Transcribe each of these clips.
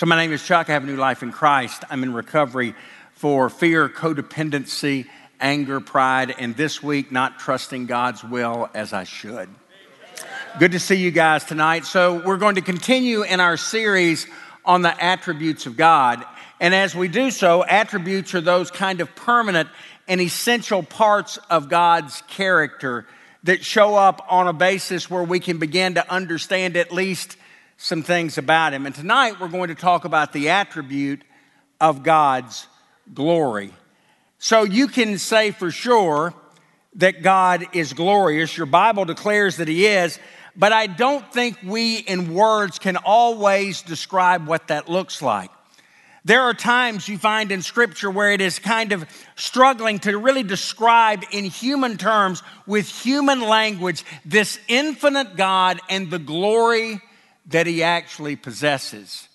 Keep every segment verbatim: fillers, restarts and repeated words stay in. So my name is Chuck. I have a new life in Christ. I'm in recovery for fear, codependency, anger, pride, and this week, not trusting God's will as I should. Good to see you guys tonight. So we're going to continue in our series on the attributes of God. And as we do so, attributes are those kind of permanent and essential parts of God's character that show up on a basis where we can begin to understand at least some things about him. And tonight we're going to talk about the attribute of God's glory. So you can say for sure that God is glorious. Your Bible declares that he is, but I don't think we in words can always describe what that looks like. There are times you find in Scripture where it is kind of struggling to really describe in human terms, with human language, this infinite God and the glory that he actually possesses.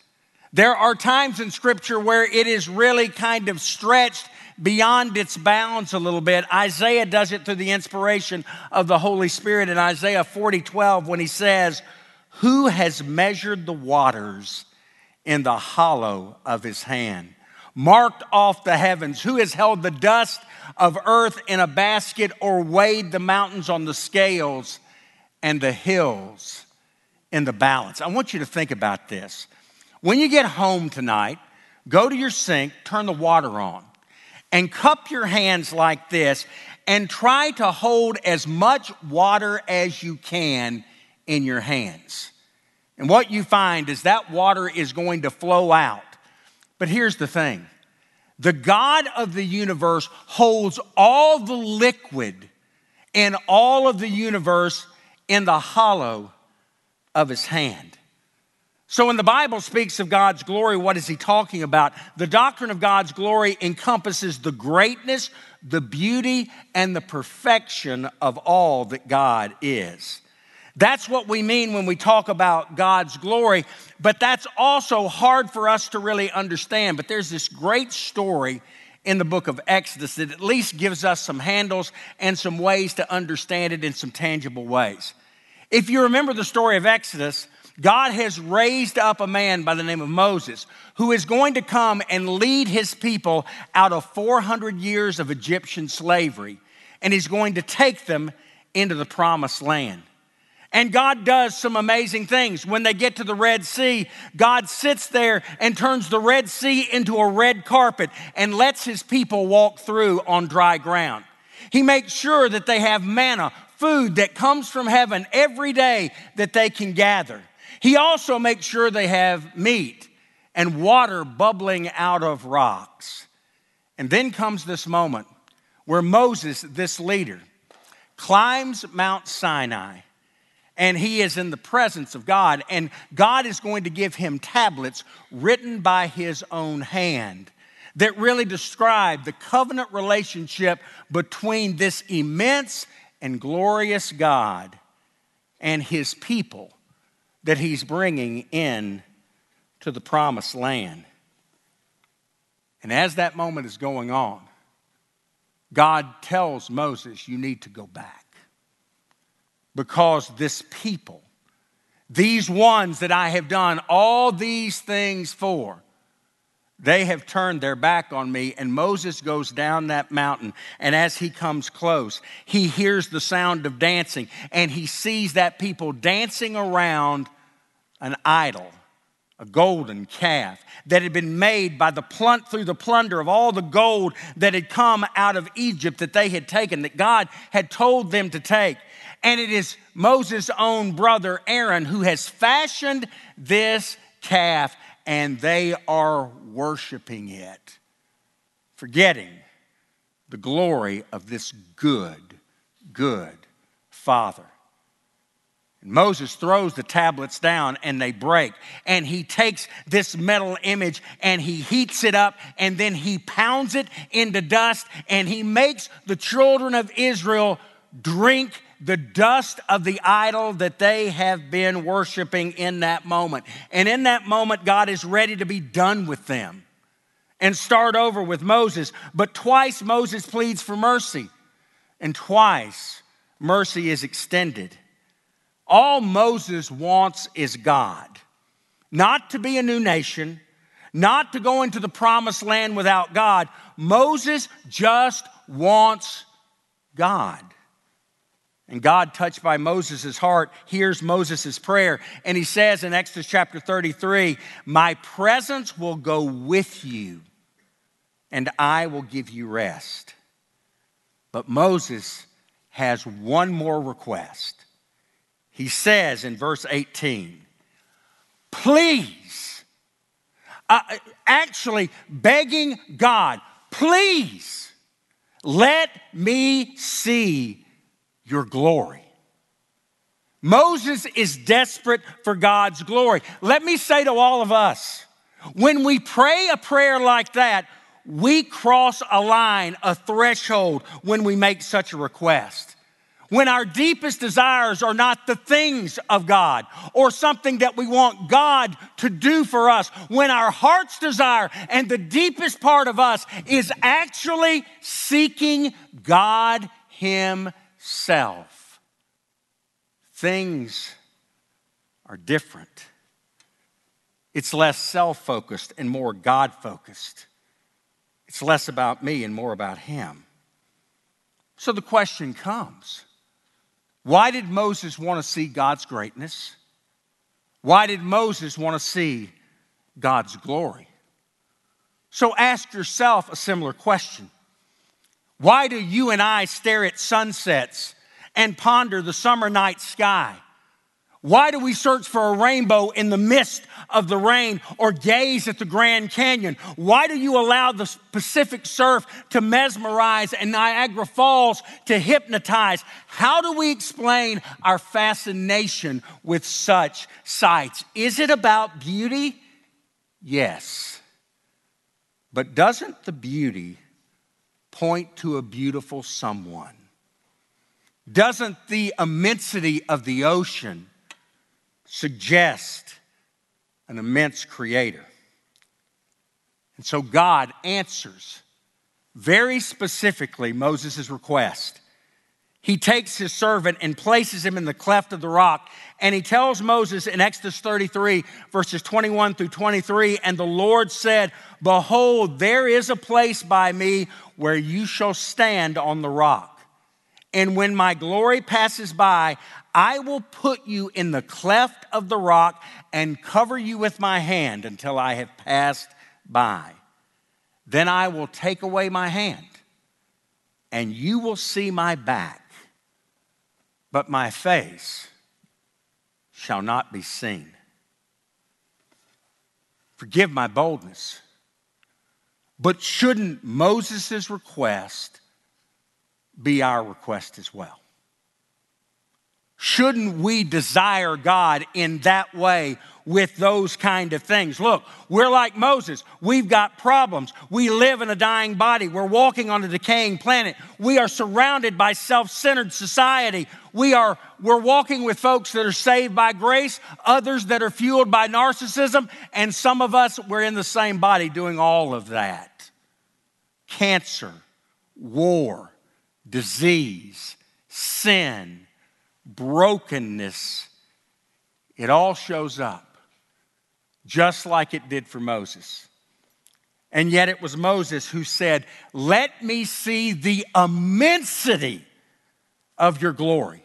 There are times in Scripture where it is really kind of stretched beyond its bounds a little bit. Isaiah does it through the inspiration of the Holy Spirit in Isaiah forty twelve when he says, "Who has measured the waters in the hollow of his hand, marked off the heavens? Who has held the dust of earth in a basket or weighed the mountains on the scales and the hills in the balance?" I want you to think about this. When you get home tonight, go to your sink, turn the water on, and cup your hands like this and try to hold as much water as you can in your hands. And what you find is that water is going to flow out. But here's the thing. The God of the universe holds all the liquid in all of the universe in the hollow of his hand. So when the Bible speaks of God's glory, what is he talking about? The doctrine of God's glory encompasses the greatness, the beauty, and the perfection of all that God is. That's what we mean when we talk about God's glory, but that's also hard for us to really understand. But there's this great story in the book of Exodus that at least gives us some handles and some ways to understand it in some tangible ways. If you remember the story of Exodus, God has raised up a man by the name of Moses who is going to come and lead his people out of four hundred years of Egyptian slavery, and he's going to take them into the promised land. And God does some amazing things. When they get to the Red Sea, God sits there and turns the Red Sea into a red carpet and lets his people walk through on dry ground. He makes sure that they have manna, food that comes from heaven every day that they can gather. He also makes sure they have meat and water bubbling out of rocks. And then comes this moment where Moses, this leader, climbs Mount Sinai, and he is in the presence of God, and God is going to give him tablets written by his own hand that really describe the covenant relationship between this immense and glorious God and his people that he's bringing in to the promised land. And as that moment is going on, God tells Moses, you need to go back because this people, these ones that I have done all these things for, they have turned their back on me. And Moses goes down that mountain, and as he comes close, he hears the sound of dancing, and he sees that people dancing around an idol, a golden calf that had been made by the plun- through the plunder of all the gold that had come out of Egypt that they had taken, that God had told them to take. And it is Moses' own brother Aaron who has fashioned this calf, and they are worshiping it, forgetting the glory of this good, good Father. And Moses throws the tablets down and they break. And he takes this metal image and he heats it up and then he pounds it into dust and he makes the children of Israel drink the dust of the idol that they have been worshiping in that moment. And in that moment, God is ready to be done with them and start over with Moses. But twice Moses pleads for mercy, and twice mercy is extended. All Moses wants is God, not to be a new nation, not to go into the promised land without God. Moses just wants God. And God, touched by Moses' heart, hears Moses' prayer. And he says in Exodus chapter thirty-three, my presence will go with you and I will give you rest. But Moses has one more request. He says in verse eighteen, please, uh, actually begging God, please let me see your glory. Moses is desperate for God's glory. Let me say to all of us, when we pray a prayer like that, we cross a line, a threshold when we make such a request. When our deepest desires are not the things of God or something that we want God to do for us, when our heart's desire and the deepest part of us is actually seeking God himself. Self. Things are different. It's less self-focused and more God-focused. It's less about me and more about him. So the question comes, why did Moses want to see God's greatness? Why did Moses want to see God's glory? So ask yourself a similar question. Why do you and I stare at sunsets and ponder the summer night sky? Why do we search for a rainbow in the midst of the rain or gaze at the Grand Canyon? Why do you allow the Pacific surf to mesmerize and Niagara Falls to hypnotize? How do we explain our fascination with such sights? Is it about beauty? Yes. But doesn't the beauty point to a beautiful someone? Doesn't the immensity of the ocean suggest an immense creator? And so God answers very specifically Moses' request. He takes his servant and places him in the cleft of the rock, and he tells Moses in Exodus thirty-three, verses twenty-one through twenty-three, and the Lord said, behold, there is a place by me where you shall stand on the rock. And when my glory passes by, I will put you in the cleft of the rock and cover you with my hand until I have passed by. Then I will take away my hand, and you will see my back, but my face shall not be seen. Forgive my boldness. But shouldn't Moses' request be our request as well? Shouldn't we desire God in that way with those kind of things? Look, we're like Moses. We've got problems. We live in a dying body. We're walking on a decaying planet. We are surrounded by self-centered society. We are, we're walking with folks that are saved by grace, others that are fueled by narcissism, and some of us, we're in the same body doing all of that. Cancer, war, disease, sin, brokenness, it all shows up just like it did for Moses. And yet it was Moses who said, let me see the immensity of your glory.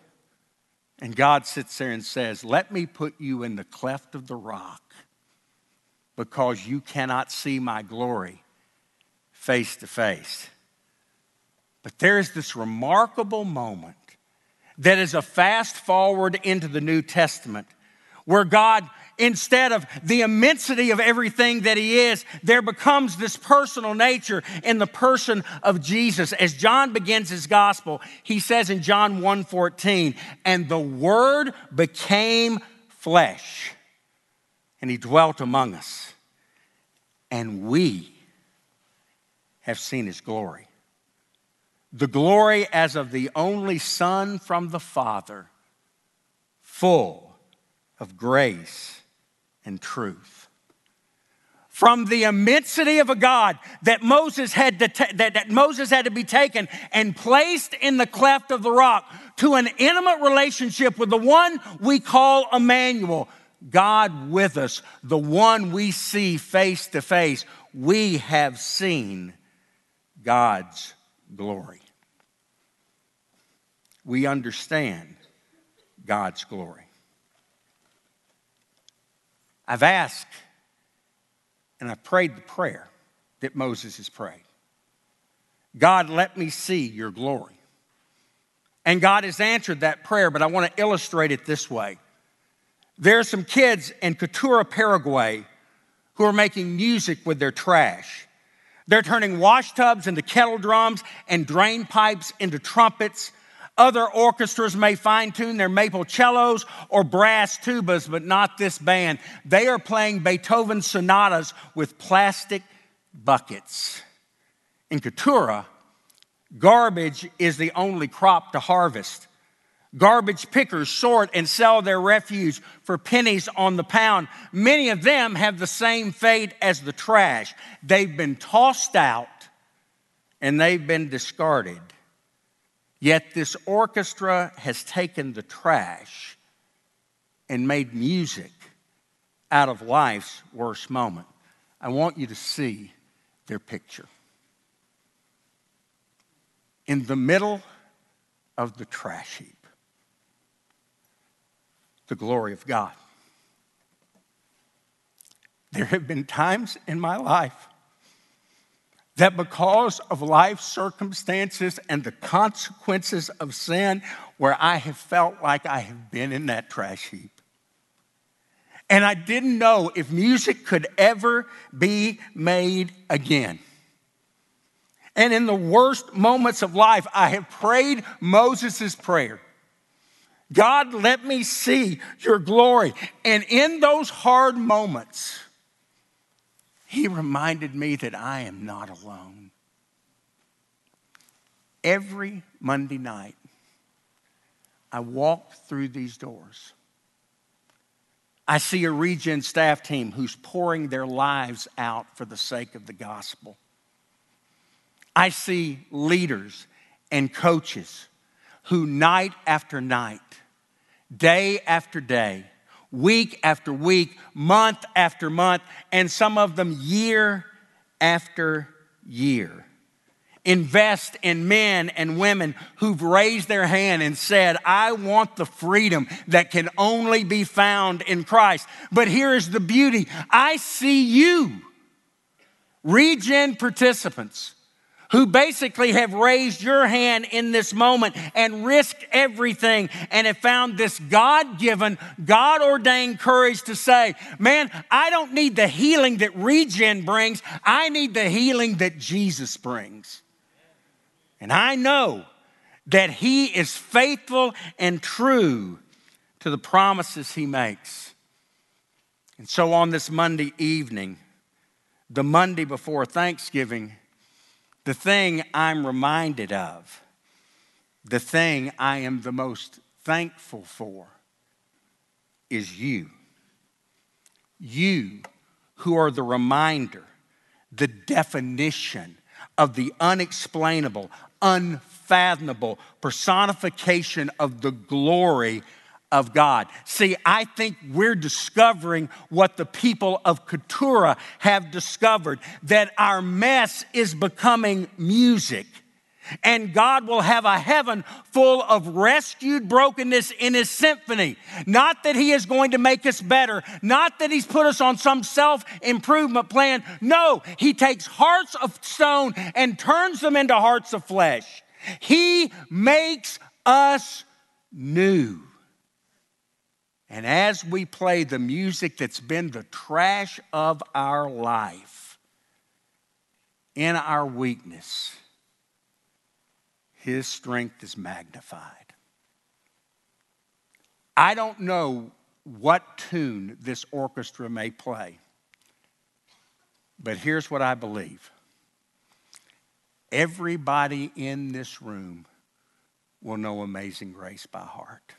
And God sits there and says, let me put you in the cleft of the rock because you cannot see my glory face to face. But there is this remarkable moment that is a fast forward into the New Testament, where God, instead of the immensity of everything that he is, there becomes this personal nature in the person of Jesus. As John begins his gospel, he says in John one fourteen, and the Word became flesh, and he dwelt among us, and we have seen his glory. The glory as of the only Son from the Father, full of grace and truth. From the immensity of a God that Moses had to ta- that, that Moses had to be taken and placed in the cleft of the rock to an intimate relationship with the one we call Emmanuel, God with us, the one we see face to face, we have seen God's glory. We understand God's glory. I've asked and I prayed the prayer that Moses has prayed. God, let me see your glory. And God has answered that prayer, but I want to illustrate it this way. There are some kids in Cateura, Paraguay, who are making music with their trash. They're turning wash tubs into kettle drums and drain pipes into trumpets. Other orchestras may fine-tune their maple cellos or brass tubas, but not this band. They are playing Beethoven sonatas with plastic buckets. In Keturah, garbage is the only crop to harvest. Garbage pickers sort and sell their refuse for pennies on the pound. Many of them have the same fate as the trash. They've been tossed out and they've been discarded. Yet this orchestra has taken the trash and made music out of life's worst moment. I want you to see their picture. In the middle of the trash heap, the glory of God. There have been times in my life that because of life circumstances and the consequences of sin, where I have felt like I have been in that trash heap. And I didn't know if music could ever be made again. And in the worst moments of life, I have prayed Moses' prayer. God, let me see your glory. And in those hard moments, he reminded me that I am not alone. Every Monday night, I walk through these doors. I see a Regen staff team who's pouring their lives out for the sake of the gospel. I see leaders and coaches who night after night, day after day, week after week, month after month, and some of them year after year, invest in men and women who've raised their hand and said, I want the freedom that can only be found in Christ. But here is the beauty. I see you, Regen participants, who basically have raised your hand in this moment and risked everything and have found this God-given, God-ordained courage to say, man, I don't need the healing that Regen brings. I need the healing that Jesus brings. And I know that he is faithful and true to the promises he makes. And so on this Monday evening, the Monday before Thanksgiving, the thing I'm reminded of, the thing I am the most thankful for is you. You who are the reminder, the definition of the unexplainable, unfathomable personification of the glory of God. See, I think we're discovering what the people of Keturah have discovered, that our mess is becoming music. And God will have a heaven full of rescued brokenness in his symphony. Not that he is going to make us better. Not that he's put us on some self-improvement plan. No, he takes hearts of stone and turns them into hearts of flesh. He makes us new. And as we play the music that's been the trash of our life, in our weakness, his strength is magnified. I don't know what tune this orchestra may play, but here's what I believe. Everybody in this room will know Amazing Grace by heart.